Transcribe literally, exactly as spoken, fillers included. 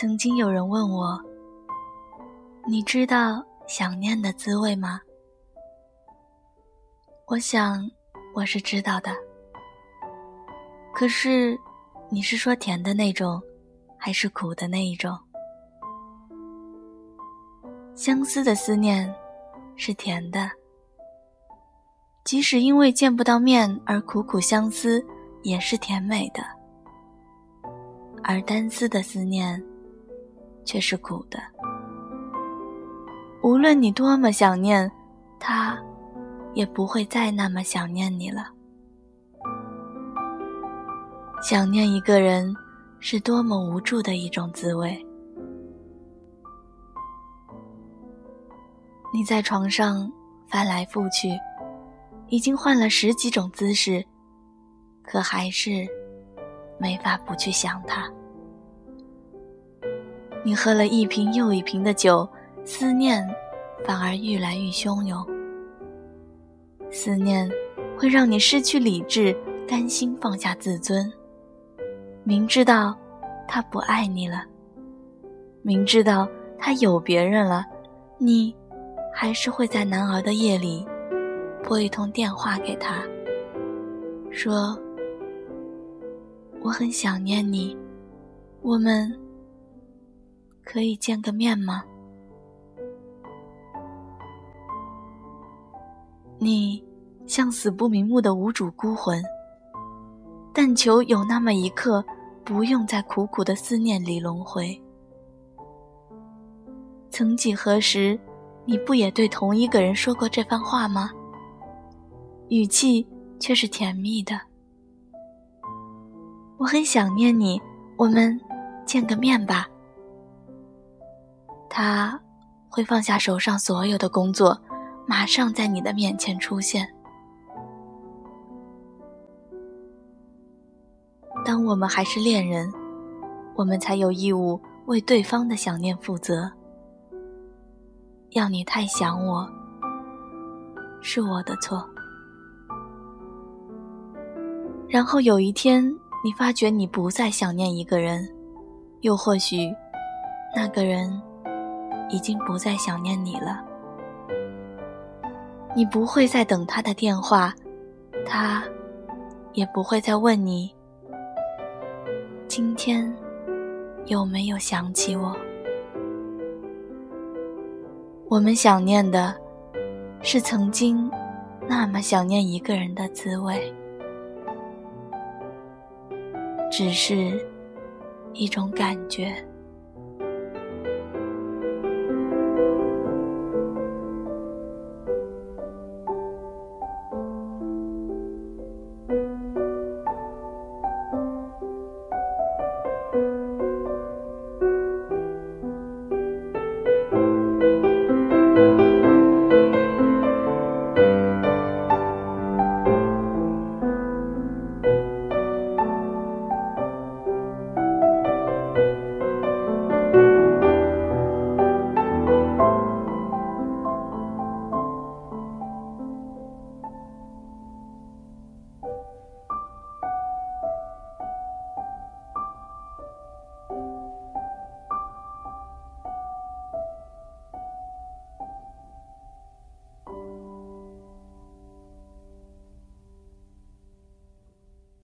曾经有人问我，你知道想念的滋味吗？我想我是知道的。可是你是说甜的那种，还是苦的那一种？相思的思念是甜的，即使因为见不到面而苦苦相思，也是甜美的。而单思的思念却是苦的。无论你多么想念他，也不会再那么想念你了。想念一个人是多么无助的一种滋味。你在床上翻来覆去，已经换了十几种姿势，可还是没法不去想他。你喝了一瓶又一瓶的酒，思念反而愈来愈汹涌。思念会让你失去理智，甘心放下自尊。明知道他不爱你了，明知道他有别人了，你还是会在难熬的夜里拨一通电话给他，说我很想念你，我们可以见个面吗？你像死不瞑目的无主孤魂，但求有那么一刻，不用在苦苦的思念里轮回。曾几何时，你不也对同一个人说过这番话吗？语气却是甜蜜的。我很想念你，我们见个面吧。他会放下手上所有的工作，马上在你的面前出现。当我们还是恋人，我们才有义务为对方的想念负责。要你太想我，是我的错。然后有一天，你发觉你不再想念一个人，又或许那个人已经不再想念你了。你不会再等他的电话，他也不会再问你今天有没有想起我。我们想念的是曾经那么想念一个人的滋味，只是一种感觉。